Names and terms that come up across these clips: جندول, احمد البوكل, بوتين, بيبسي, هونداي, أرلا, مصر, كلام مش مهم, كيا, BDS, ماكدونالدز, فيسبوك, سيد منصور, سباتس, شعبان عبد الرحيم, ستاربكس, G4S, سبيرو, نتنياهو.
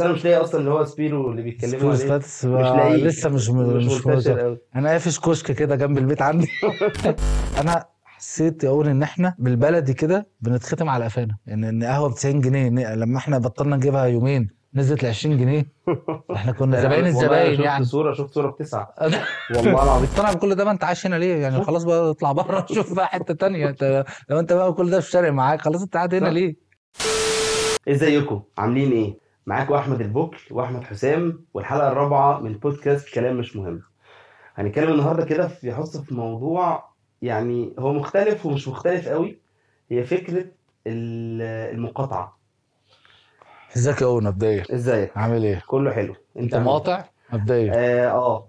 بس انا مش لاقي اصلا اللي هو سبيرو اللي بيتكلموا عليه مش لاقيه لسه مش موجود. انا قافش كشك كده جنب البيت عندي. انا حسيت اقول ان احنا بالبلدي كده بنتختم على قفانا ان قهوه ب 90 جنيه لما احنا بطلنا نجيبها يومين نزلت ل 20 جنيه احنا كنا زباين الزباين يعني. شفت صوره بتسعه والله العظيم. طبعا كل ده ما انت عايش هنا ليه يعني؟ خلاص بقى اطلع بره شوف بقى حته تانية. انت لو انت بقى كل ده في شارع معاك خلاص انت قاعد هنا ليه؟ ازيكم عاملين ايه؟ معاكم احمد البوكل واحمد حسام والحلقه الرابعه من بودكاست كلام مش مهم. هنتكلم النهارده كده في حصه في موضوع يعني هو مختلف ومش مختلف قوي، هي فكره المقاطعه. ازيك يا اول مبدئيا؟ ازيك عامل ايه؟ كله حلو. انت مقاطع مبدئيا؟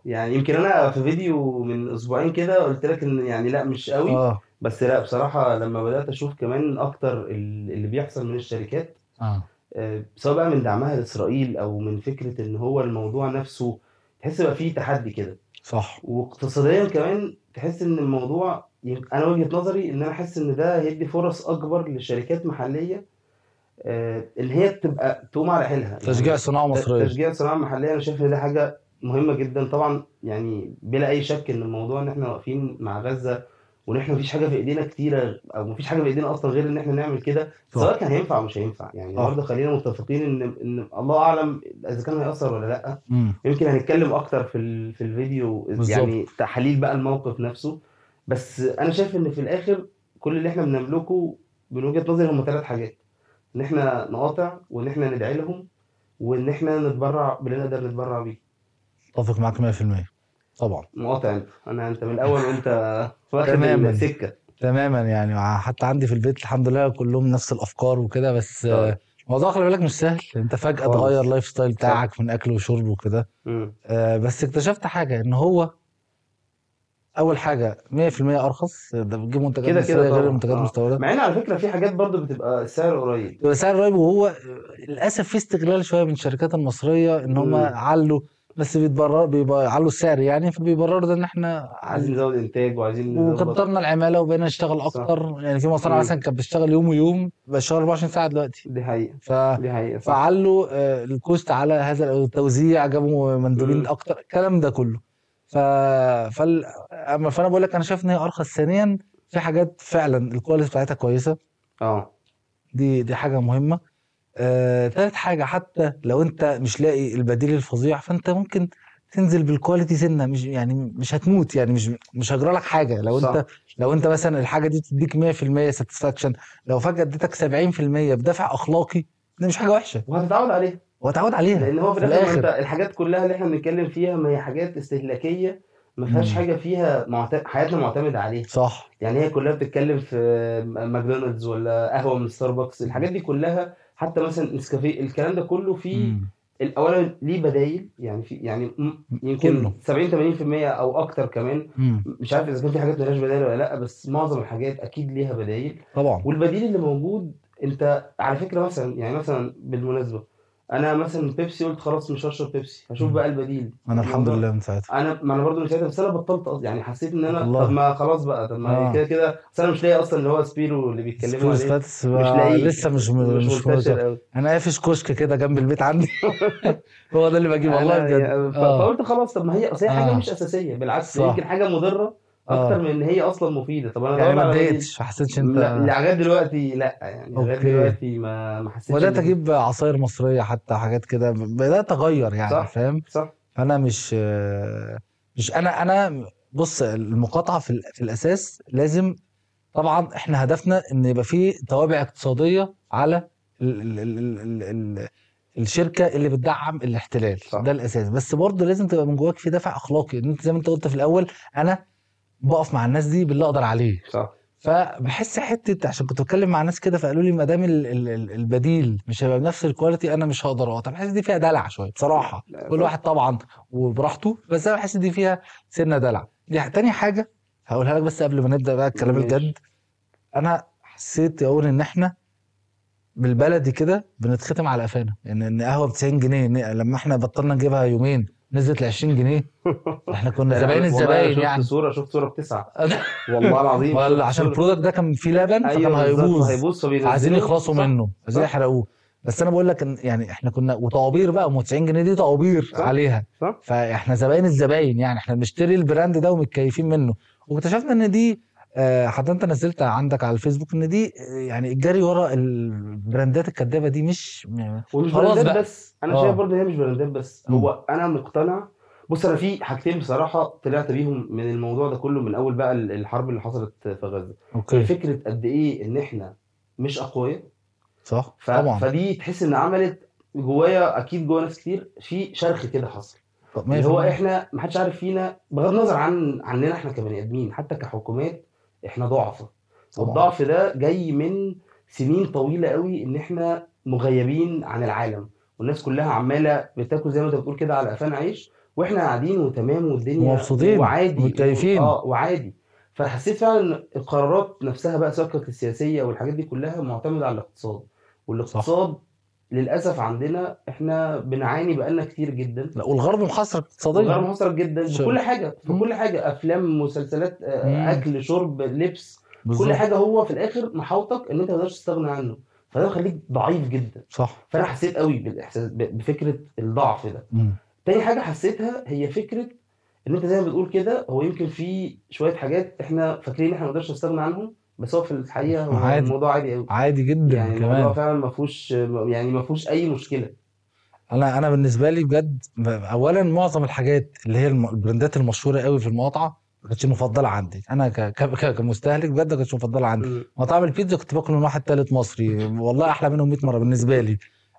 يعني يمكن انا في فيديو من اسبوعين كده قلت لك ان يعني لا مش قوي بس لا بصراحه لما بدات اشوف كمان اكتر اللي بيحصل من الشركات سواء بقى من دعمها لاسرائيل او من فكره ان هو الموضوع نفسه تحس بقى فيه تحدي كده صح، واقتصاديا كمان تحس ان الموضوع انا وجهه نظري ان انا حاسس ان ده هيدي فرص اكبر لشركات محليه ان هي تبقى تقوم على حيلها. تشجيع صناعه مصريه، تشجيع صناعه محليه، انا شايف ان ده حاجه مهمه جدا. طبعا يعني بلا اي شك ان الموضوع ان احنا واقفين مع غزه وان احنا مفيش حاجه في ايدينا كتيره او مفيش حاجه في ايدينا اصلا غير ان احنا نعمل كده، سواء كان هينفع او مش هينفع يعني. برضه خلينا متفقين ان الله اعلم اذا كان هيأثر ولا لا. يمكن هنتكلم اكتر في الفيديو يعني تحليل بقى الموقف نفسه، بس انا شايف ان في الاخر كل اللي احنا بنملكه من وجهه نظري هم ثلاث حاجات: ان احنا نقاطع، وان احنا ندعي لهم، وان احنا نتبرع باللي نقدر نتبرع بيه. اتفق معاك 100%. طبعا مقاطع انت من الاول وانت تماما سكه تماما يعني. حتى عندي في البيت الحمد لله كلهم نفس الافكار وكده، بس الموضوع خلي بالك مش سهل. انت فجاه تغير لايف ستايل بتاعك من اكل وشرب وكده. بس اكتشفت حاجه ان هو اول حاجه 100% ارخص، ده بتجيب منتجات مصريه غير المنتجات المستورده. مع ان على فكره في حاجات برضو بتبقى سعر قريب، بيبقى سعر قريب، وهو للاسف في استغلال شويه من الشركات المصريه ان هم علوا، بس بيبقى علوا السعر يعني، فبيبرروا ده ان احنا عايزين نزود انتاج وعايزين وكترنا العماله وبقينا نشتغل اكتر يعني. في مصانع مثلا كانت بتشتغل يوم ويوم، بشتغل 24 ساعه دلوقتي. دي حقيقه دي حقيقه. فعلوا الكوست على هذا التوزيع، جابوا مندوبين اكتر، الكلام ده كله. فانا بقول لك انا شايف ان هي ارخص. ثانيا في حاجات فعلا الكواليتي بتاعتها كويسه، دي حاجه مهمه. ثالث حاجه حتى لو انت مش لاقي البديل الفظيع فانت ممكن تنزل بالكواليتي سنه، مش هتموت يعني، مش هجرى لك حاجه لو صح. لو انت مثلا الحاجه دي بتديك 100% ساتسفاكشن، لو فجاه اديتك 70% بدفع اخلاقي ده مش حاجه وحشه، وهتتعود عليها لان هو في الاخر انت الحاجات كلها اللي احنا بنتكلم فيها ما هي حاجات استهلاكيه، ما فيهاش حاجه فيها حياتنا معتمده عليها صح يعني. هي كلها بتتكلم في ماكدونالدز ولا قهوه من ستاربكس، الحاجات دي كلها، حتى مثلا نسكافيه، الكلام ده كله فيه الاول ليه بدايل يعني، في يعني يمكن 70-80% او اكتر كمان. مش عارف اذا كان في حاجات مالهاش بدايل ولا لا، بس معظم الحاجات اكيد ليها بدايل طبعا. والبديل اللي موجود انت على فكره مثلا بالمناسبه انا مثلا بيبسي، قلت خلاص مش هشرب بيبسي، هشوف بقى البديل. انا الحمد لله من ساعتها انا برضو من ساعتها، بس انا بطلت يعني، حسيت ان انا الله. طب ما خلاص بقى، طب ما كده انا مش لاقي اصلا اللي هو سبيرو اللي بيتكلموا عليه، مش لاقي لسه، مش منتشر. انا قافش كشك كده جنب البيت عندي. هو ده اللي بجيب والله بجد. فقلت خلاص طب ما هي اصلا حاجه مش اساسيه، بالعكس يمكن حاجه مضره اكتر من ان هي اصلا مفيده. طب انا يعني ما اديتش، ما حسيتش انت لغايه دلوقتي؟ لا يعني لغايه دلوقتي ما حسيتش. بدات اجيب عصاير مصريه، حتى حاجات كده بدات اغير يعني، فاهم؟ صح. انا مش انا بص، المقاطعه في الاساس لازم، طبعا احنا هدفنا ان يبقى فيه توابع اقتصاديه على ال الشركه اللي بتدعم الاحتلال صح. ده الاساس، بس برضه لازم تبقى من جواك في دافع اخلاقي، ان انت زي ما انت قلت في الاول انا بقف مع الناس دي باللي اقدر عليه صح. فبحس حته، عشان كنت بتكلم مع ناس كده فقالوا لي ما دام البديل مش هيبقى بنفس الكواليتي انا مش هقدر اقاطع. بحس دي فيها دلع شويه بصراحه، كل واحد طبعا وبراحته، بس انا بحس دي فيها سنه دلع. دي تاني حاجه هقولها لك، بس قبل ما نبدا بقى الكلام الجد، انا حسيت اقول ان احنا بالبلدي كده بنتختم على قفانا ان قهوه ب 90 جنيه لما احنا بطلنا نجيبها يومين نزلت ل 20 جنيه احنا كنا زباين الزباين يعني. شفت صوره بتسعه والله العظيم. عشان البرودكت ده كان فيه لبن، أيوة فكان هيبوظ، عايزين يخلصوا منه، عايزين يحرقوه. بس انا بقول لك ان يعني احنا كنا وطوابير بقى ام 90 جنيه دي طوابير عليها صح؟ فاحنا زباين الزباين يعني احنا بنشتري البراند ده ومتكيفين منه. واكتشفنا ان دي حتى انت نزلت عندك على الفيسبوك ان دي يعني الجري ورا البراندات الكدابه دي مش خلاص بس انا شايف برضه هي مش براندات بس. هو انا مقتنع بص انا في حاجتين بصراحه طلعت بيهم من الموضوع ده كله من اول بقى الحرب اللي حصلت في غزه. فكره قد ايه ان احنا مش اقوياء صح طبعا. فدي تحس ان عملت جوايا اكيد جوا ناس كتير في شرخ كده حصل اللي هو احنا ما حدش عارف فينا بغض النظر عن عننا احنا كبني ادمين حتى كحكومات احنا ضعفة. والضعف ده جاي من سنين طويله قوي ان احنا مغيبين عن العالم والناس كلها عماله بتاكل زي ما انت بتقول كده على قفان عيش واحنا قاعدين وتمام والدنيا مبسوطين وعادي وعادي. فحسيت فعلا القرارات نفسها بقى سكرة السياسيه والحاجات دي كلها معتمده على الاقتصاد والاقتصاد للاسف عندنا احنا بنعاني بقالنا كتير جدا. لا والغرب محاصر اقتصاديا الغرب محاصر جدا بكل حاجه بكل حاجه افلام مسلسلات اكل شرب لبس بالزبط. كل حاجه هو في الاخر محاوطك ان انت ما تقدرش تستغنى عنه فده بيخليك ضعيف جدا صح. فانا حسيت قوي بالاحساس بفكره الضعف ده. تاني حاجه حسيتها هي فكره ان انت زي ما بتقول كده هو يمكن في شويه حاجات احنا فاكرين احنا ما نقدرش نستغنى عنهم بس هو في الحقيقه هو الموضوع عادي قوي عادي جدا يعني كمان الموضوع فعلا ما فيهوش اي مشكله. انا بالنسبه لي بجد اولا معظم الحاجات اللي هي البراندات المشهوره قوي في المقاطعه ما كانتش مفضله عندي انا كمستهلك بجد ما كانتش مفضله عندي. مطعم البيتزا كنت باكل من واحد ثالث مصري والله احلى منهم 100 مره بالنسبه لي.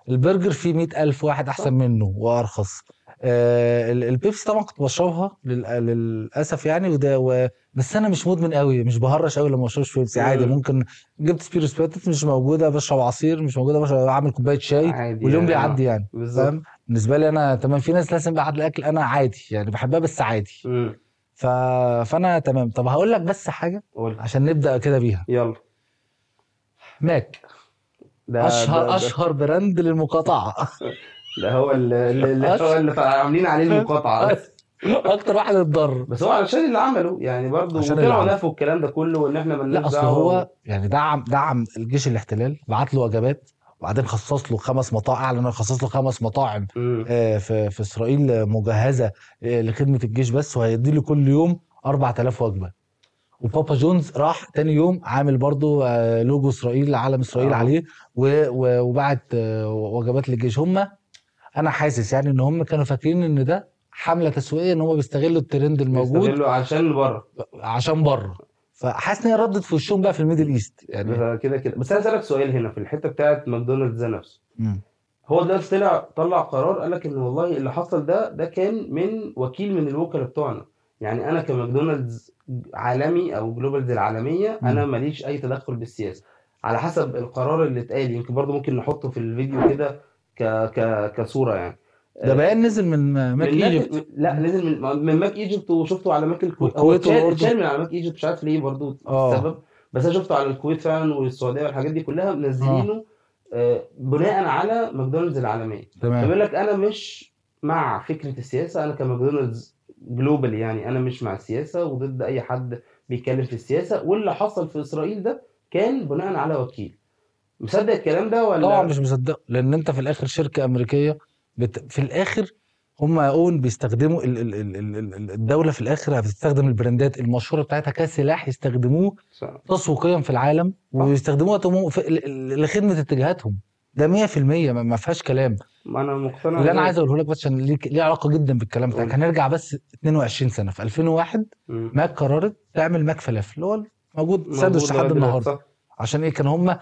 البرجر فيه 100,000 واحد احسن منه وارخص. البيبسي طبعا كنت بشربها للاسف يعني وده بس انا مش مدمن قوي مش بهرش قوي لما اشرب بيبسي عادي. ممكن جبت سبيرو سباتس مش موجوده بشرب عصير مش موجوده بشرب اعمل كوبايه شاي واليوم بيعدي يعني فاهم. بالنسبه لي انا تمام. في ناس لازم بعد الاكل انا عادي يعني بحبها بس عادي فانا تمام. طب هقول لك بس حاجه عشان نبدا كده بيها يلا. ماك ده اشهر براند للمقاطعه ده هو اللي عاملين عليه المقاطعه اكتر واحد اتضرر بس هو علشان اللي عمله يعني برضه وطلعوا نافوا الكلام ده كله وان احنا ما لناش دعوه. هو يعني دعم الجيش الاحتلال بعت له وجبات وبعدين خصص له 5 مطاعم اعلن انه خصص له 5 مطاعم في اسرائيل مجهزه لخدمه الجيش بس وهيدي له كل يوم 4000 وجبه. وبابا جونز راح تاني يوم عامل برضه لوجو اسرائيل علم اسرائيل عليه وبعت وجبات للجيش. هم انا حاسس يعني ان هم كانوا فاكرين ان ده حمله تسويقيه ان هم بيستغلوا الترند الموجود بيستغلوا عشان بره عشان بره. فحاسس ان هي ردت في وشهم بقى في الميدل ايست يعني كده. بس انا اسالك سؤال هنا في الحته بتاعه ماكدونالدز نفسه هو ده طلع قرار قال لك ان والله اللي حصل ده كان من وكيل من الوكلاء بتوعنا يعني انا كماكدونالدز عالمي او جلوبالز العالميه انا ماليش اي تدخل بالسياسه على حسب القرار اللي اتقال. يمكن برضو ممكن نحطه في الفيديو كده كصوره يعني. ده بيان نزل من ماك ايجيبت لا نزل من ماك ايجيبت وشفته على ماك الكويت اتشال من على ماك ايجيبت مش عارف ليه برضو السبب بس انا شفته على الكويت فعلا والسعوديه والحاجات دي كلها منزلينه بناء على ماكدونالدز العالميه. بيقول لك انا مش مع فكره السياسه انا كماكدونالدز جلوبال يعني انا مش مع السياسه وضد اي حد بيتكلم في السياسه واللي حصل في اسرائيل ده كان بناء على وكيل. مصدق الكلام ده ولا طبعا مش مصدق لان انت في الاخر شركه امريكيه في الاخر هم اون بيستخدموا الدوله في الاخر بتستخدم البراندات المشهوره بتاعتها كسلاح يستخدموه تسويقيا في العالم ويستخدموها لخدمه اتجاهاتهم ده 100% ما فيهاش كلام. انا مقتنع اللي انا عايز اقوله لك بس عشان ليه علاقه جدا بالكلام بتاعك. هنرجع بس 22 سنه في 2001 ماك قررت تعمل ماك فلافل اللي هو موجود ساندوتش لحد النهارده عشان ايه كان هم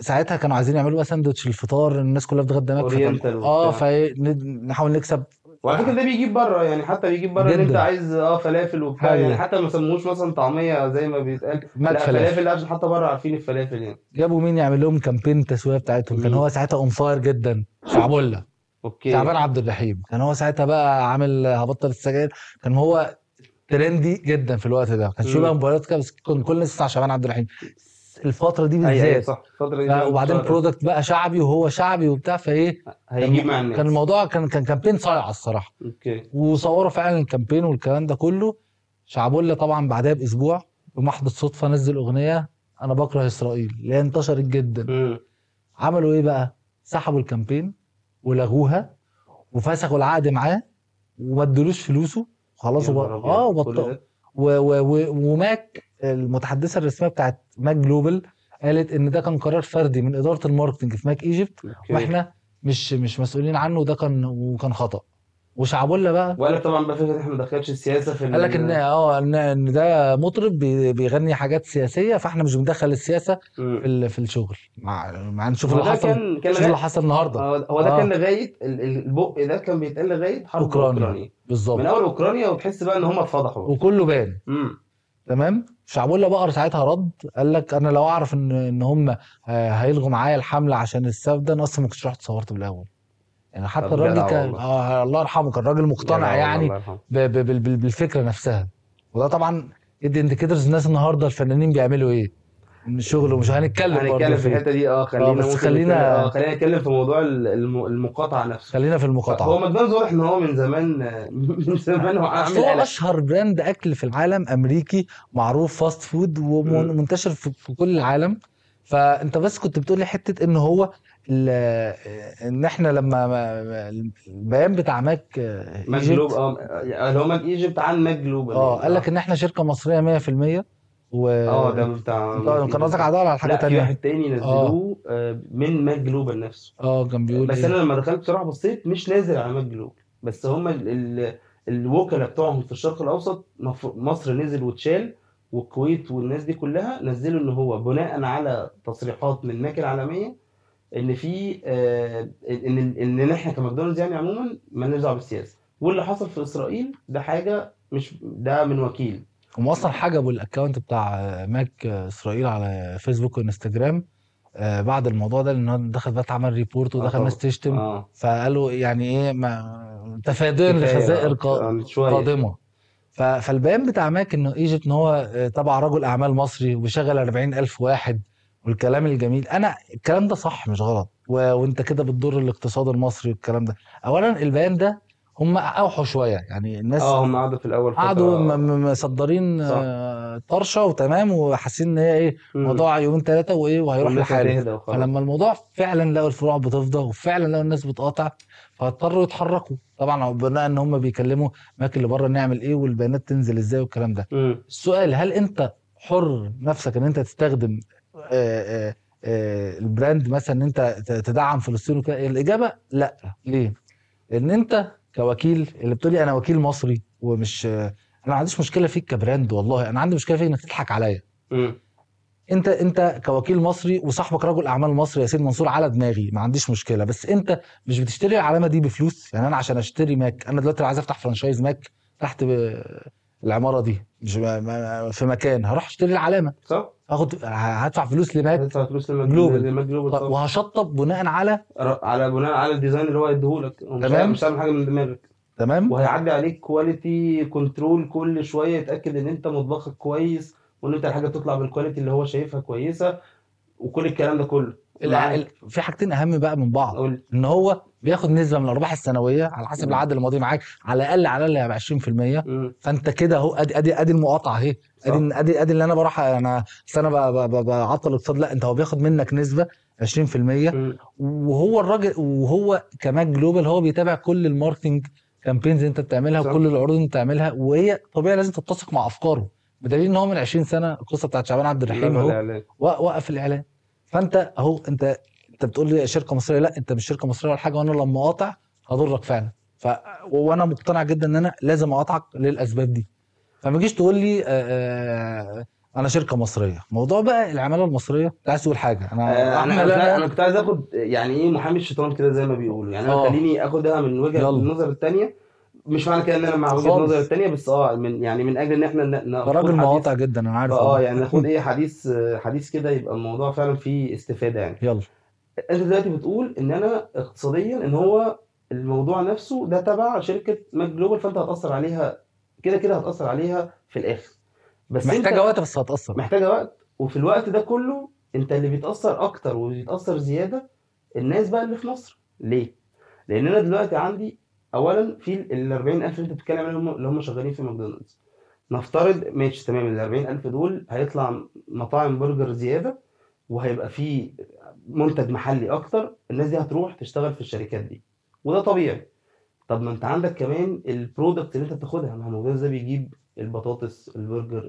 ساعتها كانوا عايزين يعملوا ساندوتش الفطار الناس كلها بتتغدى ماك فنحاول نكسب. وعلى فكره ده بيجيب بره يعني حتى بيجيب بره ان انت عايز فلافل وبتاع يعني حتى ما سموهوش مثلا طعميه زي ما بيتقال فلافل عشان حتى بره عارفين الفلافل يعني. جابوا مين يعمل لهم كامبين تسويقيه بتاعتهم كان هو ساعتها اون فاير جدا شعبان عبد الرحيم كان هو ساعتها بقى عامل هبطل السجاير كان هو ترندي جدا في الوقت ده كان شو بقى مباريات كده بس كان كل الناس بتاع شعبان عبد الرحيم الفتره دي بالذات صح الفتره دي وبعدين برودكت بقى شعبي وهو شعبي وبتاع فايه هيجيب مع الناس. كان الموضوع كان كامبين صايع الصراحه وصوروا فعلا الكامبين والكلام ده كله. شعبولة طبعا بعدها باسبوع بمحض صدفه نزل اغنيه انا بكره اسرائيل اللي انتشرت جدا عملوا ايه بقى سحبوا الكامبين ولغوها وفسخوا العقد معاه وما ادلوش فلوسه خلاص وماك المتحدثه الرسميه بتاعت ماك جلوبال قالت ان ده كان قرار فردي من اداره الماركتنج في ماك ايجيبت واحنا مش مسؤولين عنه، ده كان وكان خطا. وشعبولة بقى وقال طبعا بقى فكره احنا ما دخلتش السياسه في، قال لك ان ده مطرب بيغني حاجات سياسيه فاحنا مش بندخل السياسه في الشغل. مع نشوف اللي حصل، النهارده هو ده كان لغايه البق ده كان بيتقال لغايه حرب اوكرانيا بالظبط من اول اوكرانيا، وتحس بقى ان هم اتفضحوا وكله بان تمام. شعبولة بقى ساعتها رد قال لك انا لو اعرف ان هم هيلغوا معايا الحمله عشان السف ده انا اصلا ما كنتش رحت صورت بالاول. يعني حتى الراجل كان الله يرحمه كان راجل مقتنع يعني بالفكره نفسها. وده طبعا ادي انديكيتورز الناس النهارده الفنانين بيعملوا ايه من شغل، ومش هنتكلم في الحته دي. خلينا نتكلم في موضوع المقاطعه نفسه. خلينا في المقاطعه. هو ماكدونالدز واضح ان هو من زمان هو عامل اشهر براند اكل في العالم امريكي معروف فاست فود ومنتشر في كل العالم. فانت بس كنت بتقولي حته ان هو ان احنا لما البيان بتاع ماك ايجيبت اللي هو ماك ايجيبت عن ماك جلوبال قال لك ان احنا شركه مصريه 100% ده بتاع كان قصدك عداله على الحاجات الثانيه. الواحد تاني نزلوه من ماك جلوبال نفسه كان بيقول بس انا لما دخلت بصراحه بصيت مش نازل على ماك جلوبال، بس هم الوكلاء بتوعهم في الشرق الاوسط مصر نزل وتشال والكويت والناس دي كلها نزلوا ان هو بناء على تصريحات من ماك العالميه ان في ان احنا كماكدونالدز يعني عموما ما نرجع بالسياسه، واللي حصل في اسرائيل ده حاجه مش ده من وكيل. هم اصلا حجبوا الاكونت بتاع ماك اسرائيل على فيسبوك وانستجرام بعد الموضوع ده لان دخل بقى اتعمل ريبورت ودخل ناس تشتم فقالوا يعني ايه ما تفادين لخسائر قادمه. فالبيان بتاع ماك انه ايجيبت ان هو تبع رجل اعمال مصري وبيشغل 40,000 واحد والكلام الجميل. انا الكلام ده صح مش غلط وانت كده بتضر الاقتصاد المصري والكلام ده. اولا البيان ده هم اوحوا شويه يعني الناس هم قعدوا في الاول قعدوا مصدرين طرشه وتمام وحاسين ان هي ايه موضوع يومين ثلاثه وايه وهيروح لحاله. فلما الموضوع فعلا لقوا الفروع بتفضى وفعلا لقوا الناس بتقاطع فاضطروا يتحركوا طبعا بناء ان هم بيكلموا ماك اللي بره نعمل ايه والبيانات تنزل ازاي والكلام ده. السؤال هل انت حر نفسك ان انت تستخدم البراند مثلا ان انت تدعم فلسطين وكده؟ الاجابه لا. ليه؟ لان انت كوكيل اللي بتقولي انا وكيل مصري ومش انا ما عنديش مشكله فيك كبراند، والله انا عندي مشكله فيك انك تضحك عليا. انت كوكيل مصري وصاحبك رجل اعمال مصري يا سيد منصور على دماغي ما عنديش مشكله، بس انت مش بتشتري العلامه دي بفلوس. يعني انا عشان اشتري ماك انا دلوقتي عايز افتح فرانشايز ماك تحت العماره دي مش في مكان هروح اشتري العلامه صح هدفع فلوس لماك جلوبال وهشطب بناء على بناء على الديزاين اللي هو يديهولك مش عامل حاجه من دماغك تمام. وهيعدي عليك كواليتي كنترول كل شويه يتاكد ان انت مطبخك كويس وان انت الحاجه تطلع بالكواليتي اللي هو شايفها كويسه وكل الكلام ده كله. في حاجتين اهم بقى من بعض ان هو بياخد نسبه من الارباح السنويه على حسب العقد الماضي معاك على الاقل على 20%. فانت كده اهو ادي المقاطعه اهي ادي اللي انا بروح انا السنه بعطل الاقتصاد. لا انت هو بياخد منك نسبه 20% وهو الراجل وهو كماك جلوبال هو بيتابع كل الماركتنج كامبينز انت بتعملها وكل العروض انت بتعملها وهي طبيعي لازم تتسق مع افكاره. بدليل ان هو من 20 سنه القصه بتاعت شعبان عبد الرحيم اهو وقف الاعلان. فانت اهو انت بتقول لي شركه مصريه، لا انت مش شركه مصريه ولا حاجه وانا لما اقاطع هضرك فعلا وانا مقتنع جدا ان انا لازم اقاطعك للاسباب دي. فما تجيش تقول لي انا شركه مصريه. موضوع بقى العماله المصريه انت عايز تقول حاجه انا كنت عايز اخد يعني ايه محامي الشيطان كده زي ما بيقولوا يعني خليني اخدها من وجهه النظر الثانيه. مش معنى كده ان انا مع وجهه النظر الثانيه بس من اجل ان احنا راجل مقاطع جدا انا عارف يعني ناخد ايه حديث كده يبقى الموضوع فعلا فيه استفاده. يعني يلا انت دلوقتي بتقول ان انا اقتصاديا ان هو الموضوع نفسه ده تبع شركه ماك جلوبال فانت هتاثر عليها كده هتاثر عليها في الاخر بس محتاجه وقت بس هتاثر محتاجه وقت. وفي الوقت ده كله انت اللي بيتاثر اكتر وبيتاثر زياده الناس بقى اللي في مصر. ليه؟ لان انا دلوقتي عندي اولا في ال 40,000 اللي انت بتتكلم عليهم اللي هم شغالين في ماكدونالدز نفترض ماشي تمام ال 40,000 دول هيطلع مطاعم برجر زياده وهيبقى فيه منتج محلي اكتر، الناس دي هتروح تشتغل في الشركات دي وده طبيعي. طب ما انت عندك كمان البرودكت اللي انت بتاخدها، ما هو ده بيجيب البطاطس، البرجر،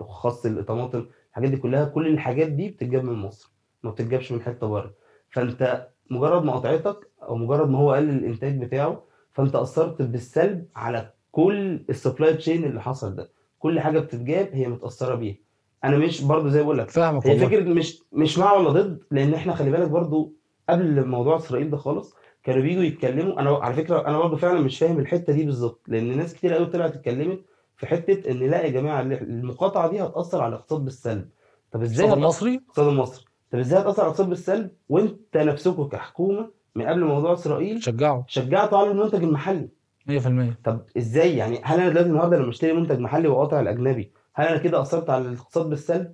الخس، الطماطم، الحاجات دي كلها، كل الحاجات دي بتتجاب من مصر، ما بتتجابش من حته بره. فانت مجرد ما قطعتك او مجرد ما هو قلل الانتاج بتاعه، فانت اثرت بالسلب على كل السبلاي تشين اللي حصل ده، كل حاجه بتتجاب هي متاثره بيها. انا مش برضو زي بقول لك هي فكره مش مع ولا ضد، لان احنا خلي بالك برضو قبل موضوع اسرائيل ده خالص كانوا بييجوا يتكلموا. انا على فكره انا برضو فعلا مش فاهم الحته دي بالظبط، لان ناس كتير قوي طلعت اتكلمت في حته ان لا يا جماعه المقاطعه دي هتاثر على الاقتصاد بالسلب. طب ازاي المصري الاقتصاد المصري طب ازاي هتاثر على الاقتصاد بالسلب وانت نفسكوا كحكومه من قبل موضوع اسرائيل شجعتوا على المنتج المحلي 100%؟ طب ازاي يعني؟ هل انا دلوقتي النهارده لما اشتري منتج محلي واقاطع الاجنبي هل انا كده اثرت على الاقتصاد بالسلب؟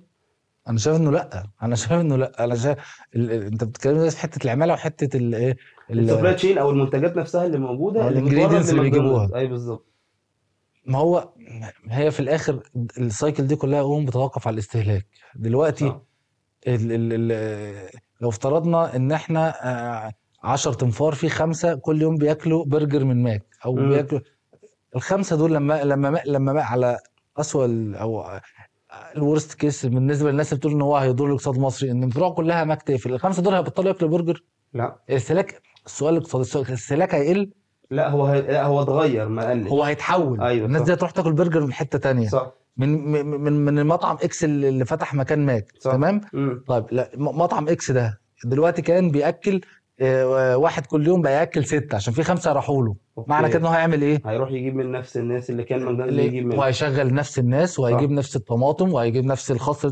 انا شايف انه لا، انا شايف انت بتتكلم بس في حته العماله وحته الايه السبلاي تشين او المنتجات نفسها اللي موجوده الانجريدينتس اللي بيجيبوها. اي بالظبط، ما هو هي في الاخر السايكل دي كلها قوم بتوقف على الاستهلاك دلوقتي. لو افترضنا ان احنا 10 تنفار في 5 كل يوم بياكلوا برجر من ماك او بياكلوا الخمسه دول، لما على اسوأ او الورست كيس بالنسبه للناس بتقول ان هو هيضر الاقتصاد المصري، ان الفروع كلها ماك تقفل، الخمسه دول هيبطلوا ياكلوا برجر؟ لا. السلاك السؤال الاقتصادي السلاك هيقل؟ لا، هو اتغير ما قلش، هو هيتحول. أيوة الناس دي هتروح تاكل برجر من حته تانية، صح، من مطعم اكس اللي فتح مكان ماك، صح. تمام. طيب لا، مطعم اكس ده دلوقتي كان بياكل واحد كل يوم بقى ياكل 6 عشان في 5 راحوا له، معنى كده انه هيعمل ايه؟ هيروح يجيب من نفس الناس اللي كان مجنون اللي يجيب منه، وهيشغل نفس الناس وهيجيب نفس الطماطم وهيجيب نفس الخس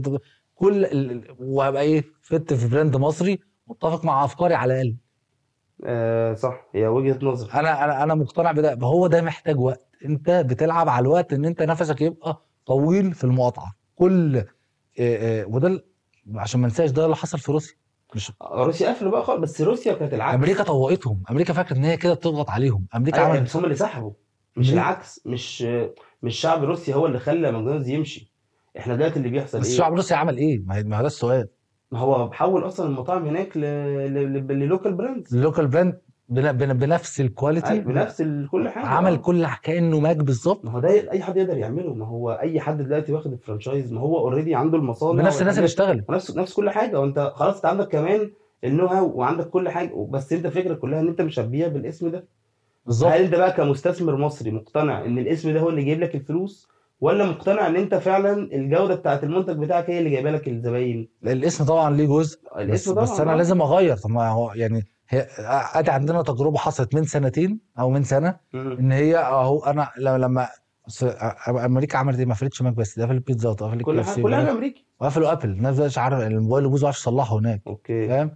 وهبقى ايه فت في براند مصري متفق مع افكاري على الاقل. صح، هي وجهه نظر. انا مقتنع بده. هو ده محتاج وقت، انت بتلعب على الوقت ان انت نفسك يبقى طويل في المقاطعه كل وده عشان ما ننساش ده اللي حصل في روسيا. مش روسيا قفلوا بقى خالص، بس روسيا كانت العكس. امريكا طوقتهم، امريكا فاكره ان هي كده بتضغط عليهم، امريكا عملت هم اللي سحبوا، مش العكس. مش شعب روسيا هو اللي خلى ماكدونالدز يمشي. احنا دلوقتي اللي بيحصل بس ايه؟ شعب روسيا عمل ايه؟ ما هو ده السؤال. ما هو بحول اصلا المطاعم هناك للوكال براند، اللوكال براند بنفس الكواليتي، بنفس كل حاجه، عمل كل كانه ماك بالظبط. ما هو ده اي حد يقدر يعمله. ما هو اي حد دلوقتي واخد الفرانشايز، ما هو اوريدي عنده المصانع بنفس الناس اللي اشتغل نفس كل حاجه، وانت خلاص انت عندك كمان النو هاو وعندك كل حاجه، بس انت فكرة كلها ان انت مشبيها بالاسم ده بالظبط. هل انت بقى كمستثمر مصري مقتنع ان الاسم ده هو اللي جايب لك الفلوس، ولا مقتنع ان انت فعلا الجوده بتاعه المنتج بتاعك هي اللي جايبه لك الزباين؟ الاسم طبعا ليه جزء، الاسم بس انا لازم اغير. طب ما هو يعني ادي عندنا تجربه حصلت من 2 سنين ان هي اهو انا لما امريكا عملت ايه؟ ما قفلتش ماك بس، ده قفل البيتزا وقفل الكرسي كلها امريكا، وقفلوا ابل، الناس مش عارفه الموبايل وبوظ عشان يصلحه هناك، فاهم؟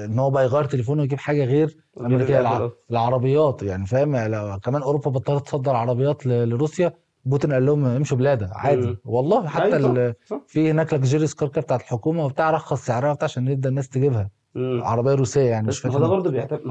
ان هو بقى يغير تليفونه ويجيب حاجه غير امريكا. العربيات يعني فاهم، كمان اوروبا بطلت تصدر عربيات لروسيا، بوتين قال لهم امشوا بلاده عادي والله. حتى في هناك لكجيريس كاركه بتاعه الحكومه وبتاع، رخص سعرها بتاع عشان يدى الناس تجيبها. عربيه روسيه يعني مش فاهم.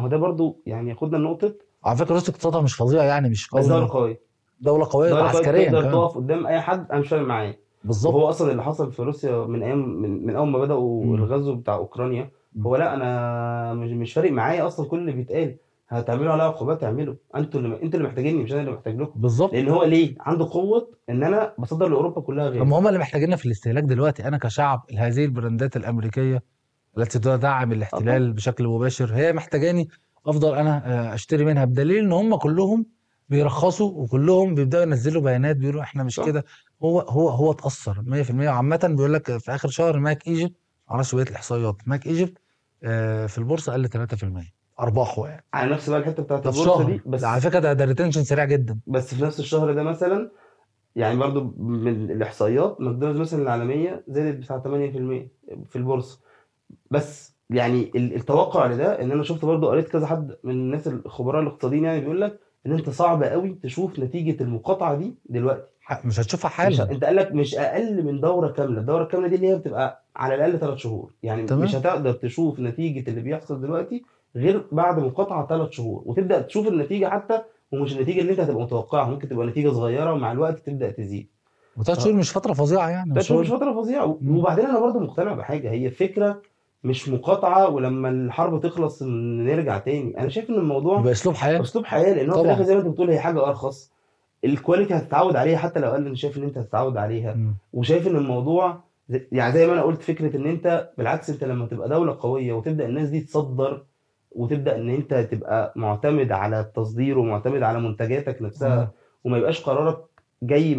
هذا برضه يعني ياخدنا لنقطه على فكره روسيا اقتصادها مش فظيع يعني، مش قوي، دوله قويه، عسكريه، تقدر تقف قدام اي حد. انا مش فاهم معاه بالظبط هو اصلا اللي حصل في روسيا من ايام من اول ما بداوا الغزو بتاع اوكرانيا. هو لا، انا مش فارق معايا اصلا كل اللي بيتقال، هتعملوا عليها عقوبات اعملوا، انتوا اللي محتاجيني مش انا اللي محتاج لكم بالظبط. لان هو ليه عنده قوه ان انا بصدر لاوروبا كلها غير، هم اللي محتاجيننا في الاستهلاك دلوقتي. انا كشعب هذه البراندات الامريكيه التي تدعم الاحتلال بشكل مباشر هي محتاجاني افضل انا اشتري منها، بدليل ان هم كلهم بيرخصوا وكلهم بيبداوا ينزلوا بيانات بيقولوا احنا مش كده. هو اتاثر 100%. عامه بيقول لك في اخر شهر ماك ايجيبت، على شويه الاحصائيات، ماك ايجيبت في البورصه قل 3% ارباحه يعني على نفس بقى الحته بتاعت البورصه دي. بس على فكره ده ريتنشن سريع جدا، بس في نفس الشهر ده مثلا يعني برضو من الاحصائيات ماكدونالدز مثلا العالميه زادت بتاع 8% في البورصه. بس يعني التوقع لده ان انا شفت برضو قريت كذا حد من الناس الخبراء الاقتصاديين يعني بيقول لك ان انت صعب قوي تشوف نتيجه المقاطعه دي دلوقتي، مش هتشوفها حالا. انت قال لك مش اقل من دوره كامله، الدوره الكامله دي اللي هي بتبقى على الاقل 3 شهور يعني تمام. مش هتقدر تشوف نتيجه اللي بيحصل دلوقتي غير بعد مقاطعه 3 شهور، وتبدا تشوف النتيجه حتى ومش النتيجه اللي انت هتبقى متوقعها، ممكن تبقى نتيجه صغيره ومع الوقت تبدا تزيد. وثلاث شهور مش فتره فظيعه يعني. 3 شهور مش فتره فظيعه. وبعدين انا برضو مقتنع بحاجه، هي فكره مش مقاطعه، ولما الحرب تخلص نرجع تاني. انا شايف ان الموضوع باسلوب حياه، اسلوب حياه، لان هو زي ما انت بتقول هي حاجه ارخص، الكواليتي هتتعود عليها حتى لو اقل. انا شايف ان انت هتتعود عليها وشايف ان الموضوع يعني زي ما انا قلت فكره ان انت بالعكس، انت لما تبقى دوله قويه وتبدا الناس دي تصدر وتبدا ان انت تبقى معتمد على التصدير ومعتمد على منتجاتك نفسها وما يبقاش قرارك جاي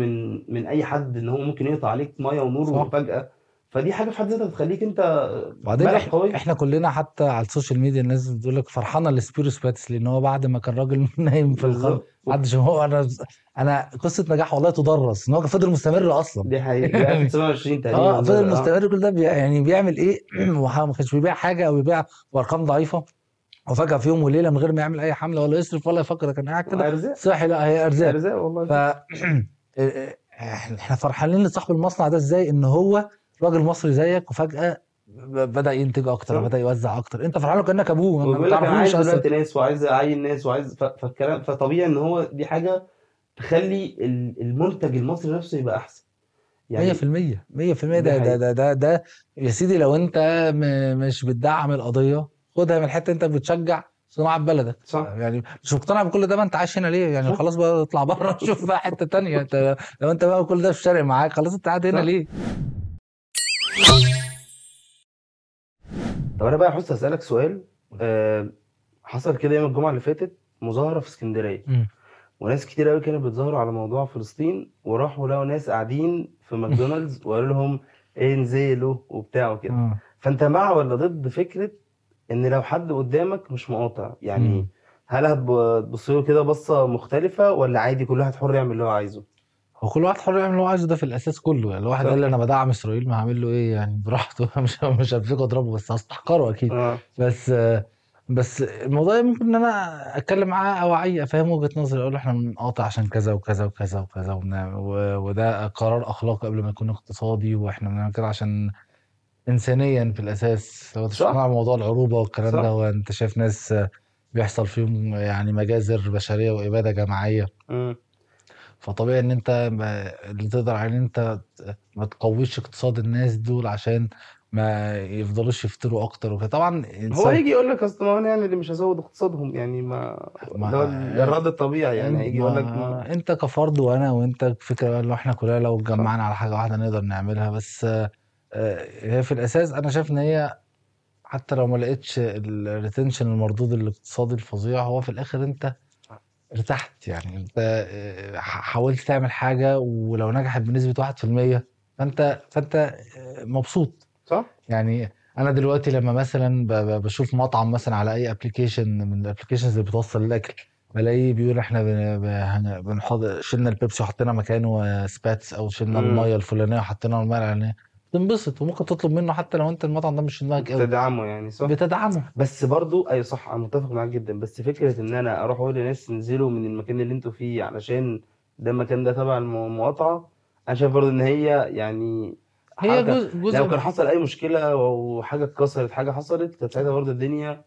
من اي حد ان هو ممكن يقطع عليك ميه ونور وفجاه، فدي حاجه في حد ذاتها تخليك انت مالك قوي. احنا كلنا حتى على السوشيال ميديا الناس بتقول لك فرحانه لسبيرو سباتس لان هو بعد ما كان راجل نايم في الغرب محدش، هو انا قصه نجاح والله تدرس ان هو فضل مستمر اصلا، دي حقيقه 27 تقريبا فضل مستمر. كل ده يعني بيعمل ايه؟ ما كانش بيبيع حاجه او بيبيع بارقام ضعيفه، وفجأة في يوم وليلة من غير ما يعمل أي حملة ولا يصرف ولا يفكر، كان قاعد كده صاحي. لا هي أرزاق والله. احنا فرحانين لصاحب المصنع ده إزاي؟ إن هو راجل مصري زيك وفجأة بدأ ينتج أكتر، بدأ يوزع أكتر. أنت فرحان له كأنك أبوه، وبيقول لك عايز بنات ناس وعايز أعين ناس وعايز فالكلام. فطبيعي إن هو دي حاجة تخلي المنتج المصري نفسه يبقى أحسن يعني 100%. ده يا سيدي لو أنت مش بتدعم القضية خدها من الحته، انت بتشجع صناعه بلدك صح. يعني مش مقتنع بكل ده، ما انت عايش هنا ليه يعني؟ خلاص بقى اطلع بره شوف بقى حته تانية. انت لو انت بقى كل ده مش فارق معاك خلاص انت قاعد هنا ليه؟ طب انا بقى حاسس اسالك سؤال. حصل كده يوم الجمعه اللي فاتت مظاهره في اسكندريه وناس كتير قوي كانوا بيتظاهروا على موضوع فلسطين، وراحوا لقوا ناس قاعدين في ماكدونالدز وقالوا لهم انزلوا وبتاعوا كده. فانت مع ولا ضد فكره ان لو حد قدامك مش مقاطع يعني هل هتبصيله كده بصه مختلفه ولا عادي كل واحد حر يعمل اللي هو عايزه؟ هو كل واحد حر يعمل اللي هو عايزه، ده في الاساس كله يعني. الواحد قال انا بدعم اسرائيل، ما هعمل له ايه يعني؟ براحته، مش هفيكه اضربه بس هستحقره اكيد بس الموضوع ممكن ان انا اتكلم معاه او اعيه افهمه وجهه نظري، اقول له احنا بنقاطع عشان كذا وكذا وكذا وكذا وده قرار اخلاقي قبل ما يكون اقتصادي، واحنا بنعمل كده عشان انسانيا في الاساس. لو تسمع موضوع العروبه والكلام ده، وانت شايف ناس بيحصل فيهم يعني مجازر بشريه واباده جماعيه فطبيعي ان انت اللي تقدر عليه انت ما تقويش اقتصاد الناس دول عشان ما يفضلوش يفتروا اكتر وكده. طبعا هو هيجي يقول لك اصل ما انا يعني اللي مش هزود اقتصادهم يعني ده الرد الطبيعي يعني. هيجي يقول لك انت كفرد وانت فكره ان احنا كلنا لو اتجمعنا على حاجه واحده نقدر نعملها. بس هي في الاساس انا شايف ان هي حتى لو ما لقيتش الريتنشن المردود الاقتصادي الفظيع، هو في الاخر انت ارتحت يعني، انت حاولت تعمل حاجه ولو نجحت بنسبه 1% فانت مبسوط صح يعني. انا دلوقتي لما مثلا بشوف مطعم مثلا على اي ابلكيشن من الابلكيشنز اللي بتوصل الاكل، بلاقيه بيقول احنا شلنا البيبسي وحطينا مكانه سباتس، او شلنا الميه الفلانيه وحطينا الميه العلانيه. تنبسط وممكن تطلب منه حتى لو انت المطعم ده مش دماغك قوي، بتدعمه يعني صح، بتدعمه. بس برضو اي صح، انا متفق معاك جدا. بس فكره ان انا اروح اقول لناس انزلوا من المكان اللي انتوا فيه علشان ده المكان ده تبع المقاطعه، انا شايف برضو ان هي يعني هي جزء لو كان حصل اي مشكله وحاجه اتكسرت حاجه حصلت كانت ساعتها برضو الدنيا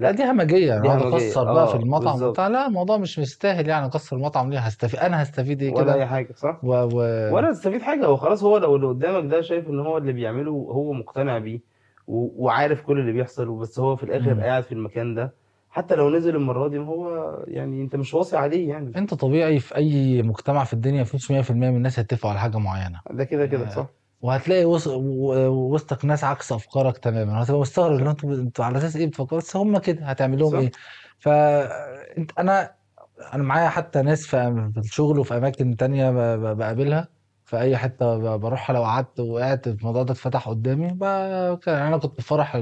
لا دي همجيه يعني هتكسر بقى في المطعم بتاع. لا الموضوع مش مستاهل يعني اكسر المطعم ليه؟ انا هستفيد ايه كده ولا اي حاجه صح ولا هستفيد حاجه. وخلاص هو لو اللي قدامك ده شايف ان هو اللي بيعمله هو مقتنع بيه وعارف كل اللي بيحصل، بس هو في الاخر قاعد في المكان ده حتى لو نزل المره دي، هو يعني انت مش واصي عليه يعني. انت طبيعي في اي مجتمع في الدنيا مفيش 100% من الناس هتتفقوا على حاجه معينه، ده كده صح، وهتلاقي وسطك ناس عكس افكارك تماما، هتبقى مستغرب ان انتوا على اساس ايه بتفكروا، بس هم كده هتعمل لهم ايه؟ فانا معايا حتى ناس في الشغل وفي اماكن تانية بقابلها في اي حته بروحها، لو قعدت وقعت الموضوع ده اتفتح قدامي انا كنت بفرح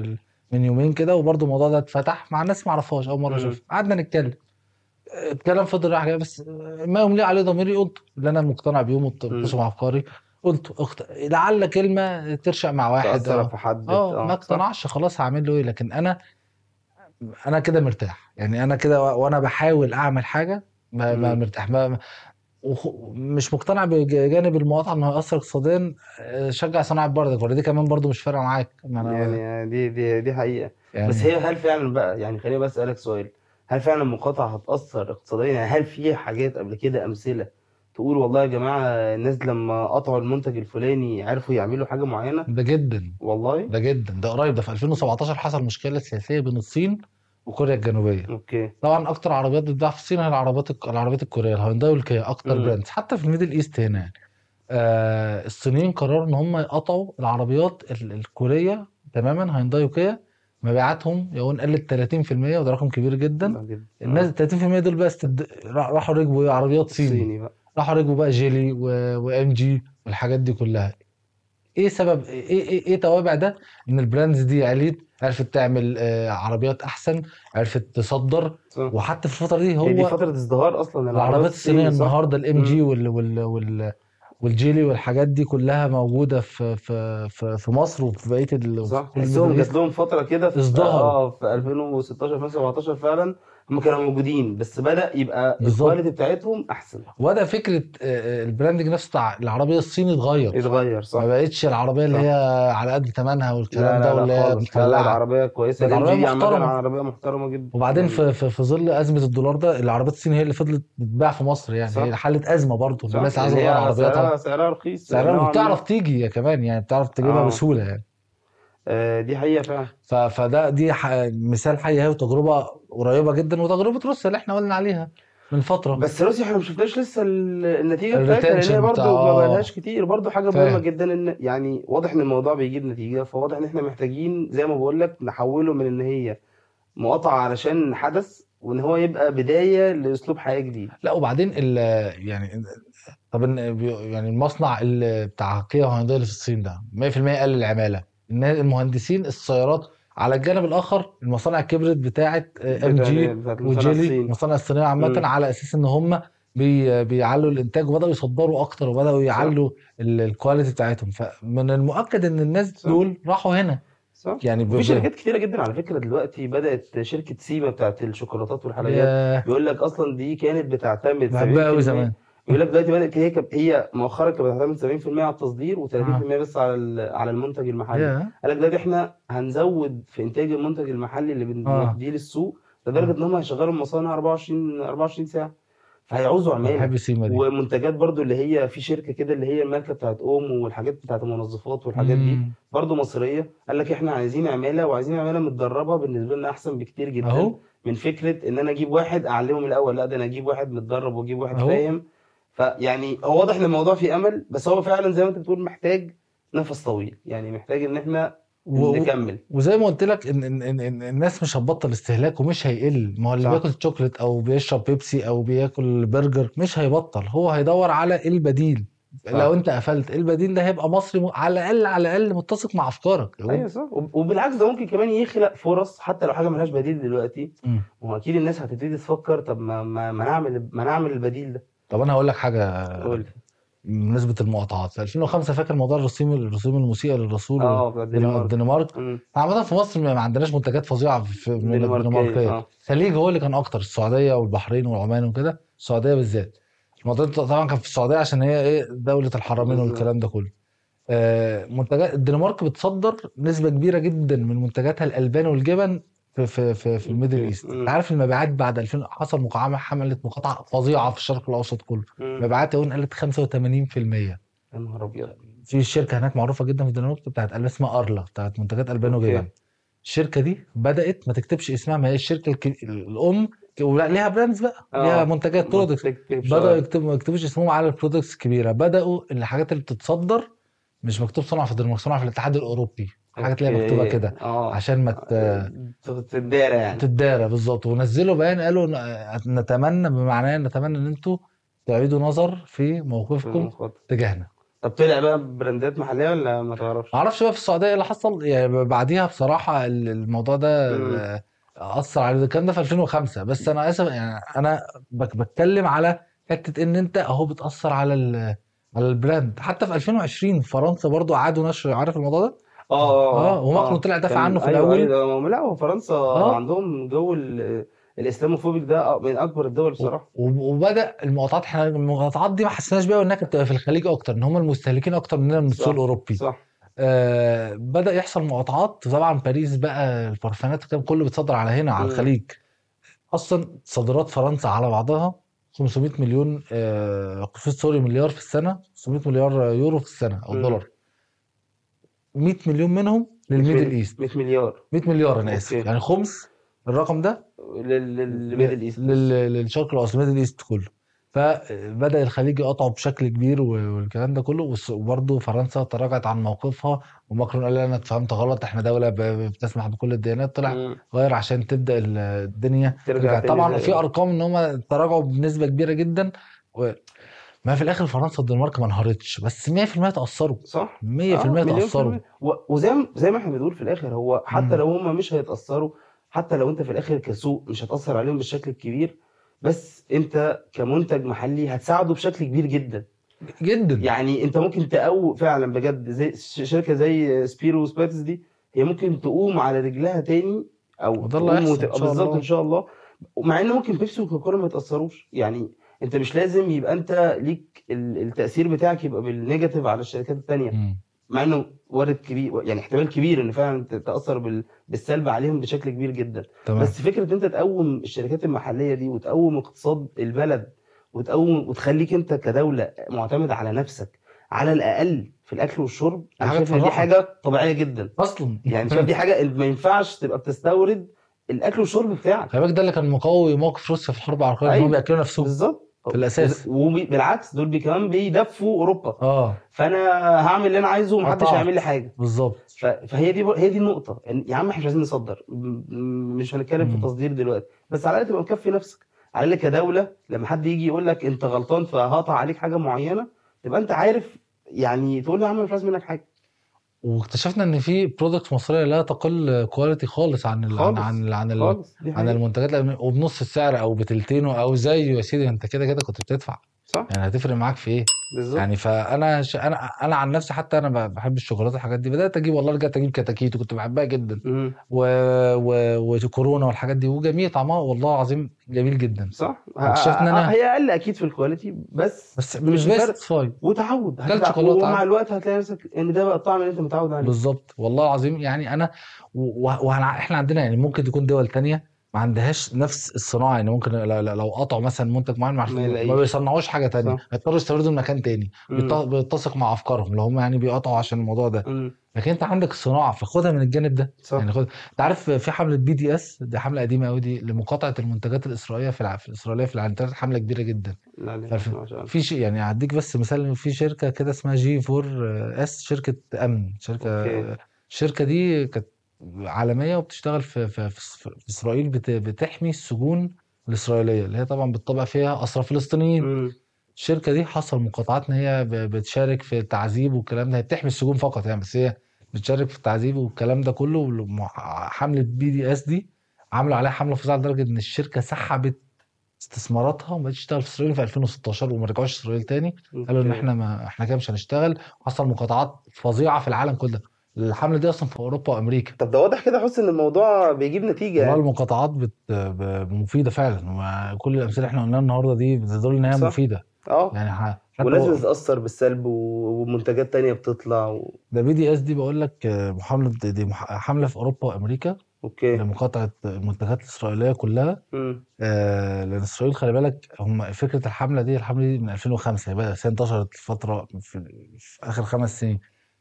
من يومين كده، وبرضه الموضوع ده اتفتح مع ناس ما اعرفهاش اول مره اشوفها، قعدنا نتكلم الكلام فضل رايح جاي، بس ما يملي عليه ضميري قلت اللي انا مقتنع بيهم واتفق مع افكاري، قلت لعل كلمه ترشق مع واحد ما اقتنعش، خلاص هعمل له ايه؟ لكن انا كده مرتاح يعني، انا كده وانا بحاول اعمل حاجه ما مرتاح، مش مقتنع بجانب المقاطعه انه هيأثر اقتصاديا. شجع صناعه بردك ولا دي كمان برضو مش فارقه معاك يعني؟ دي حقيقه يعني. بس هي هل فعلا بقى يعني خليني بس اسالك سؤال، هل فعلا المقاطعه هتأثر اقتصاديا؟ هل في حاجات قبل كده امثله تقول والله يا جماعة الناس لما قطعوا المنتج الفلاني عرفوا يعملوا حاجة معينة. ده جدا والله ده جدا ده قريب ده في 2017 حصل مشكلة سياسية بين الصين وكوريا الجنوبية. أوكي. طبعا اكتر عربيات بتتباع في الصين هي العربيات الكورية، الهونداي والكيا، اكتر براندز حتى في الميدل ايست هنا يعني. الصينيين قرروا ان هم يقطعوا العربيات الكورية تماما، هونداي وكيا مبيعاتهم يقول قلت 30%، وده رقم كبير جدا. الناس 30% دول بس راحوا ركبوا عربيات صيني بقى. راحوا ركبوا بقى جيلي وام جي والحاجات دي كلها. ايه سبب ايه توابع ده؟ ان البراندز دي عرفت تعمل عربيات احسن، عرفت تصدر. وحتى في الفتره دي هو فتره ازدهار اصلا العربيات الصينيه النهارده، الام جي والجيلي والحاجات دي كلها موجوده في في في مصر وفي بقيه صح. بسهم جات لهم فتره كده في 2016 2017 فعلا هم كانوا موجودين، بس بدا يبقى الكواليتي بتاعتهم احسن. وده فكره البراندنج نفسه بتاع العربيه الصيني اتغير صح، ما بقتش العربيه اللي هي على قد ثمنها والكلام ده، ولا العربيه كويسه، العربيه محترمه جدا. وبعدين في ظل ازمه الدولار ده العربيات الصينيه هي اللي فضلت تتباع في مصر يعني صح. هي حلت ازمه برضه، الناس عايزه تغير عربياتها، سعرها رخيص، سعرها بتعرف تيجي يا كمان يعني، بتعرف تجيبها بسهوله يعني. دي حقيقة فعلا. فده دي مثال حقيقي وتجربة قريبة جدا، وتجربة روسيا اللي احنا قلنا عليها من فترة. بس روسيا احنا ما شفناش لسه النتيجة بتاعتها، لان هي برضه ما بقالهاش كتير. برضه حاجة مهمة جدا ان يعني واضح ان الموضوع بيجيب نتيجة، فواضح ان احنا محتاجين زي ما بقول لك نحوله من ان هي مقاطعة علشان حدث، وان هو يبقى بداية لاسلوب حياة جديد. لا وبعدين يعني طب يعني المصنع اللي بتاع كيا هونداي في الصين ده 100% قل العمالة، ان المهندسين السيارات. على الجانب الاخر المصانع كبرت بتاعه ام جي وجيلي، المصانع الصينيه عامه، على اساس ان هم بيعلوا الانتاج وبداوا يصدروا اكتر وبداوا يعلوا الكواليتي بتاعتهم. فمن المؤكد ان الناس دول راحوا هنا صح. يعني في شركات كتيره جدا على فكره دلوقتي بدات، شركه سيبا بتاعه الشوكولاتات والحلويات بيقول لك اصلا دي كانت بتعتمد بقى زمان، يقول لك دلوقتي بدأت هي مؤخرا كانت بتعتمد 70% على التصدير و30% بس على المنتج المحلي. قال لك دلوقتي احنا هنزود في انتاج المنتج المحلي اللي بنديه للسوق، لدرجه ان هم هيشغلوا المصانع 24 ساعه، فهيعوزوا عمال. ومنتجات برضو اللي هي في شركه كده اللي هي الماركه بتاعت والحاجات بتاعت المنظفات والحاجات دي برضو مصريه. قال لك احنا عايزين عماله، وعايزين عماله متدربه، بالنسبه لنا احسن بكتير جدا من فكره ان انا اجيب واحد اعلمه من الاول. لا، ده انا اجيب واحد متدرب واجيب واحد فاهم. فيعني هو واضح ان الموضوع فيه امل، بس هو فعلا زي ما انت بتقول محتاج نفس طويل، يعني محتاج ان احنا نكمل. وزي ما قلت لك إن الناس مش هتبطل استهلاك ومش هيقل. ما هو اللي بياكل شوكليت او بيشرب بيبسي او بياكل برجر مش هيبطل، هو هيدور على البديل. لو انت قفلت البديل ده هيبقى مصري على الاقل متسق مع افكارك. ايوه صح. وبالعكس ده ممكن كمان يخلق فرص، حتى لو حاجه ملهاش بديل دلوقتي. واكيد الناس هتبتدي تفكر طب ما نعمل البديل ده. طب انا هقول لك حاجه بالنسبه للمقاطعات. في 2005 فاكر موضوع الرسوم الموسيقى للرسول الدنمارك. عامه في مصر ما عندناش منتجات فظيعه في الدنمارك. الخليج هو اللي كان اكتر، السعوديه والبحرين والعمان وكده. السعوديه بالذات الموضوع طبعا كان في السعوديه عشان هي دوله الحرمين والكلام ده كله. منتجات الدنمارك بتصدر نسبه كبيره جدا من منتجاتها الالبان والجبن في في في الميدل ايست. عارف المبيعات بعد 2000 حصل مقاومه، حملت مقاطعه فظيعه في الشرق الاوسط كله. مبيعات يقول قلت 85%. يا نهار ابيض. في شركه هناك معروفه جدا في الدنمارك بتاعت اسمها أرلا، بتاعت منتجات البان وجبن. الشركه دي بدات ما تكتبش اسمها، ما هي الشركه الام ليها براندز بقى، ليها منتجات برودكتس. بداوا يكتبوا ما يكتبوش اسمهم على البرودكتس الكبيره. بداوا الحاجات اللي بتتصدر مش مكتوب صنع في الدنمارك، صنع في الاتحاد الاوروبي. حاجه تلاقيها مكتوبه كده عشان ما تتدارى يعني بالظبط. ونزلوا بيان قالوا نتمنى، بمعنى نتمنى ان انتوا تعيدوا نظر في موقفكم تجاهنا. طب طلع بقى براندات محليه ولا ما تعرفش؟ ما اعرفش بقى في السعوديه اللي حصل يعني بعديها. بصراحه الموضوع ده اثر على الكلام ده في 2005. بس انا اسف يعني انا بتكلم على حته ان انت اهو بتاثر على البراند. حتى في 2020 فرنسا برضو عادوا نشر، عارف الموضوع ده؟ وماكرون طلع دافع عنه في الاول. لا فرنسا عندهم جو الاسلاموفوبيك ده من اكبر الدول بصراحه. وبدا المقاطعات، احنا المقاطعات دي ما حسناش بيها، وانك بتبقى في الخليج اكتر، ان هم المستهلكين اكتر مننا من السوق الاوروبي صح. بدا يحصل مقاطعات طبعا. باريس بقى البرفانات كان كله بيتصدر على هنا على الخليج. اصلا صادرات فرنسا على بعضها 500 مليون سوري مليار في السنه، 500 مليار يورو في السنه او دولار، 100 مليون منهم للميدل ايست. 100 مليار انا اسف، يعني خمس الرقم ده للميدل ايست، للشرق الاوسط، الميدل ايست كله. فبدا الخليج يقطعوا بشكل كبير والكلام ده كله. وبرده فرنسا تراجعت عن موقفها، وماكرون قال انا اتفهمت غلط، احنا دوله بتسمح بكل الديانات، طلع غير عشان تبدا الدنيا ترجع. طبعا في ارقام ان هم تراجعوا بنسبه كبيره جدا، ما في الاخر فرنسا والدنمارك ما انهارتش، بس 100% تاثروا. صح 100% تاثروا. وزي ما احنا بنقول في الاخر، هو حتى لو هم مش هيتاثروا، حتى لو انت في الاخر كسوق مش هتاثر عليهم بالشكل الكبير، بس انت كمنتج محلي هتساعده بشكل كبير جدا جدا. يعني انت ممكن تقوي فعلا بجد، زي شركه زي سبيرو وسباتس دي، هي ممكن تقوم على رجلها تاني او بالظبط ان شاء الله. ومع ان ممكن بيبسي وكوكولا ما يتاثروش، يعني انت مش لازم يبقى انت ليك التاثير بتاعك يبقى بالنيجاتيف على الشركات التانية، مع انه وارد كبير، يعني احتمال كبير ان فعلا تاثر بالسلب عليهم بشكل كبير جدا. طبعا. بس فكره انت تقوم الشركات المحليه دي وتقوم اقتصاد البلد وتقوم وتخليك انت كدوله معتمد على نفسك على الاقل في الاكل والشرب، دي حاجه طبيعيه جدا اصلا. يعني شايف دي حاجه ما ينفعش تبقى بتستورد الاكل والشرب بتاعك. خلي بالك ده اللي كان مقوي موقف روسيا في الحرب العراقيه، أيوة. هم بياكلوا نفسهم بالظبط في الاساس، وبالعكس دول كمان بيدفوا اوروبا. فانا هعمل اللي انا عايزه ومحدش هيعمل لي حاجه بالظبط. فهي دي النقطه. يعني يا عم احنا مش عايزين نصدر، مش هنتكلم في تصدير دلوقتي، بس على الاقل تبقى مكفي نفسك، على الاقل كدوله لما حد يجي يقول لك انت غلطان فهقطع عليك حاجه معينه تبقى انت عارف، يعني تقول له يا عم مش عايز منك حاجه. واكتشفنا ان في برودكت مصريه لا تقل كواليتي خالص عن المنتجات، وبنص السعر او بتلتينه او زيه. يا سيدي انت كده كده كنت بتدفع، صح؟ يعني هتفرق معاك في ايه بالزبط. يعني فانا انا عن نفسي، حتى انا بحب الشوكولاته الحاجات دي، بدات اجيب والله، رجعت اجيب كتاكيت وكنت بحبها جدا وكورونا والحاجات دي، وجميع طعمها والله العظيم جميل جدا، صح. اكتشفنا انا هي اقل اكيد في الكواليتي، بس مش بس وتعود مع الوقت، هتلاقي نفسك ان ده بقى الطعم اللي انت متعود عليه بالظبط والله العظيم. يعني انا احنا عندنا يعني ممكن تكون دول تانية ما عندهاش نفس الصناعه، يعني ممكن لو قطعوا مثلا منتج معين ما بيصنعوش حاجه تانية، هيضطروا يستوردوا من مكان تاني بيتسق مع افكارهم اللي هم يعني بيقطعوا عشان الموضوع ده. لكن انت عندك الصناعه، فخدها من الجانب ده، صح. يعني خد، انت عارف في حمله BDS، دي حمله قديمه قوي دي لمقاطعه المنتجات الاسرائيليه في العنترات، حمله كبيره جدا. في شيء يعني هديك بس مثال، في شركه كده اسمها G4S، شركه امن، الشركه دي كانت عالمية وبتشتغل في إسرائيل، بتحمي السجون الإسرائيلية اللي هي طبعا بالطبع فيها أسرى فلسطينيين. الشركة دي حصل مقاطعات ان هي بتشارك في التعذيب والكلام ده، هي بتحمي السجون فقط يعني، بس هي بتشارك في التعذيب والكلام ده كله. حملة BDS دي عملوا عليها حملة فظيعة لدرجة ان الشركة سحبت استثماراتها وما تشتغل في اسرائيل في 2016 وما رجعوش اسرائيل تاني، قالوا ان احنا كده مش هنشتغل. حصل مقاطعات فظيعة في العالم كله، الحملة دي أصلا في أوروبا وأمريكا. طب ده واضح كده حس إن الموضوع بيجيب نتيجة، يعني المقاطعات مفيدة فعلا، وكل الأمثلة إحنا قلناها النهاردة دي بتدل إن هي مفيدة. يعني ولازم تتأثر بالسلب ومنتجات تانية بتطلع ده BDS دي بقول لك محاولة، دي حملة في أوروبا وأمريكا، لمقاطعة المنتجات الإسرائيلية كلها. لأن إسرائيل خلي بالك هم فكرة الحملة دي من 2005 بقى، سنة انتشرت الفترة في آخر 5 سنين.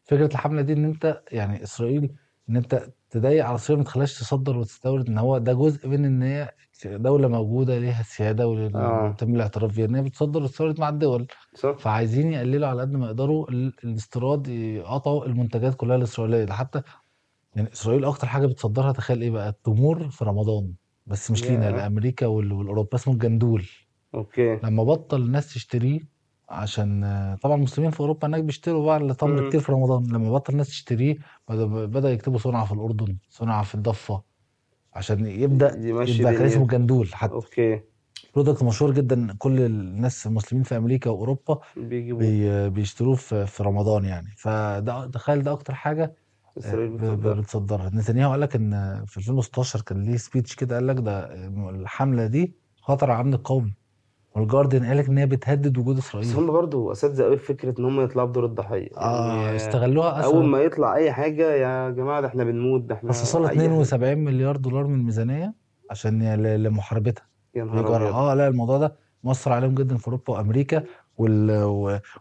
فكرة الحملة دي ان انت يعني اسرائيل ان انت تضايق على اسرائيل، ما تخليهاش تصدر وتستورد، ان هو ده جزء من ان هي دولة موجودة ليها سيادة وتم الاعتراف بيها ان هي بتصدر وتستورد مع الدول، صح. فعايزين يقللوا على قد ما يقدروا الاستيراد، يقطعوا المنتجات كلها الاسرائيلية. حتى يعني اسرائيل اكتر حاجة بتصدرها تخيل ايه بقى؟ التمور في رمضان، بس مش لينا، لامريكا والاوروبا، اسمه الجندول. لما بطل الناس تشتريه، عشان طبعا المسلمين في اوروبا هناك بيشتروا بقى التمر كتير في رمضان، لما بطل الناس تشتريه بدا يكتبوا صنعه في الاردن، صنعه في الضفه، عشان يبدا اسمه جندول. حتى برودكت مشهور جدا، كل الناس المسلمين في امريكا واوروبا بيشتروه في رمضان يعني. فده تخيل ده اكتر حاجه بتصدرها. نتنياهو قال لك ان في 2016 كان ليه سبيتش كده، قال لك ده الحمله دي خطر على الامن القومي، والجاردن قالك ان هي بتهدد وجود اسرائيل. بس هم برضه اساتذه قوي فكره ان هم يطلعوا بدور الضحيه، استغلوها اصلا. اول ما يطلع اي حاجه يا جماعه ده احنا بنموت، ده احنا خصصوا $72 مليار من الميزانيه عشان لمحاربتها. لا الموضوع ده مصر عليهم جدا في اوروبا وامريكا،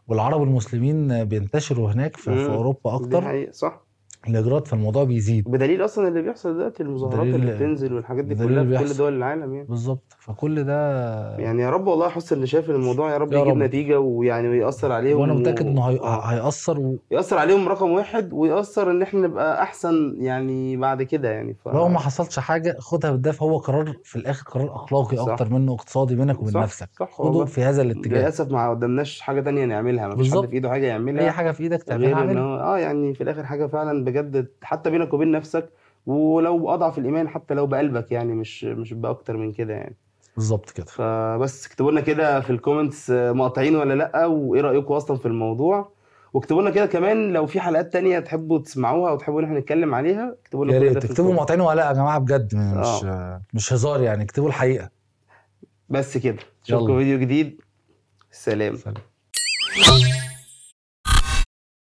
والعرب المسلمين بينتشروا هناك في اوروبا اكتر. دي حقيقة صح. الاجراءات في الموضوع بيزيد بدليل اصلا اللي بيحصل دلوقتي، المظاهرات اللي بتنزل والحاجات دي كلها في كل دول العالم يعني. بالظبط. فكل ده يعني يا رب والله حسن اللي شايف الموضوع يا رب يجيب نتيجه ويعني ويأثر عليهم، وانا متاكد انه هيأثر عليهم رقم واحد، ويأثر ان احنا نبقى احسن يعني بعد كده يعني. لو ما حصلش حاجه خدها بالدفع، هو قرار في الاخر قرار اخلاقي اكتر منه اقتصادي بينك وبين نفسك. خدوا في هذا الاتجاه. للاسف ما قدامناش حاجه تانية نعملها، ما فيش حد في ايده حاجه يعملها. اي حاجه في ايدك تعملها يعني في الاخر حاجه فعلا بجد حتى بينك وبين نفسك، ولو اضعف الايمان حتى لو بقلبك يعني، مش باكتر من كده يعني. بالظبط كده. فبس اكتبوا لنا كده في الكومنتس مقاطعين ولا لا، وايه رايكم اصلا في الموضوع، واكتبوا لنا كده كمان لو في حلقات تانية تحبوا تسمعوها او تحبوا ان احنا نتكلم عليها. اكتبوا لنا كده، اكتبوا مقاطعين ولا لا يا جماعه بجد، مش هزار يعني، اكتبوا الحقيقه بس كده. نشوفكم فيديو جديد. سلام.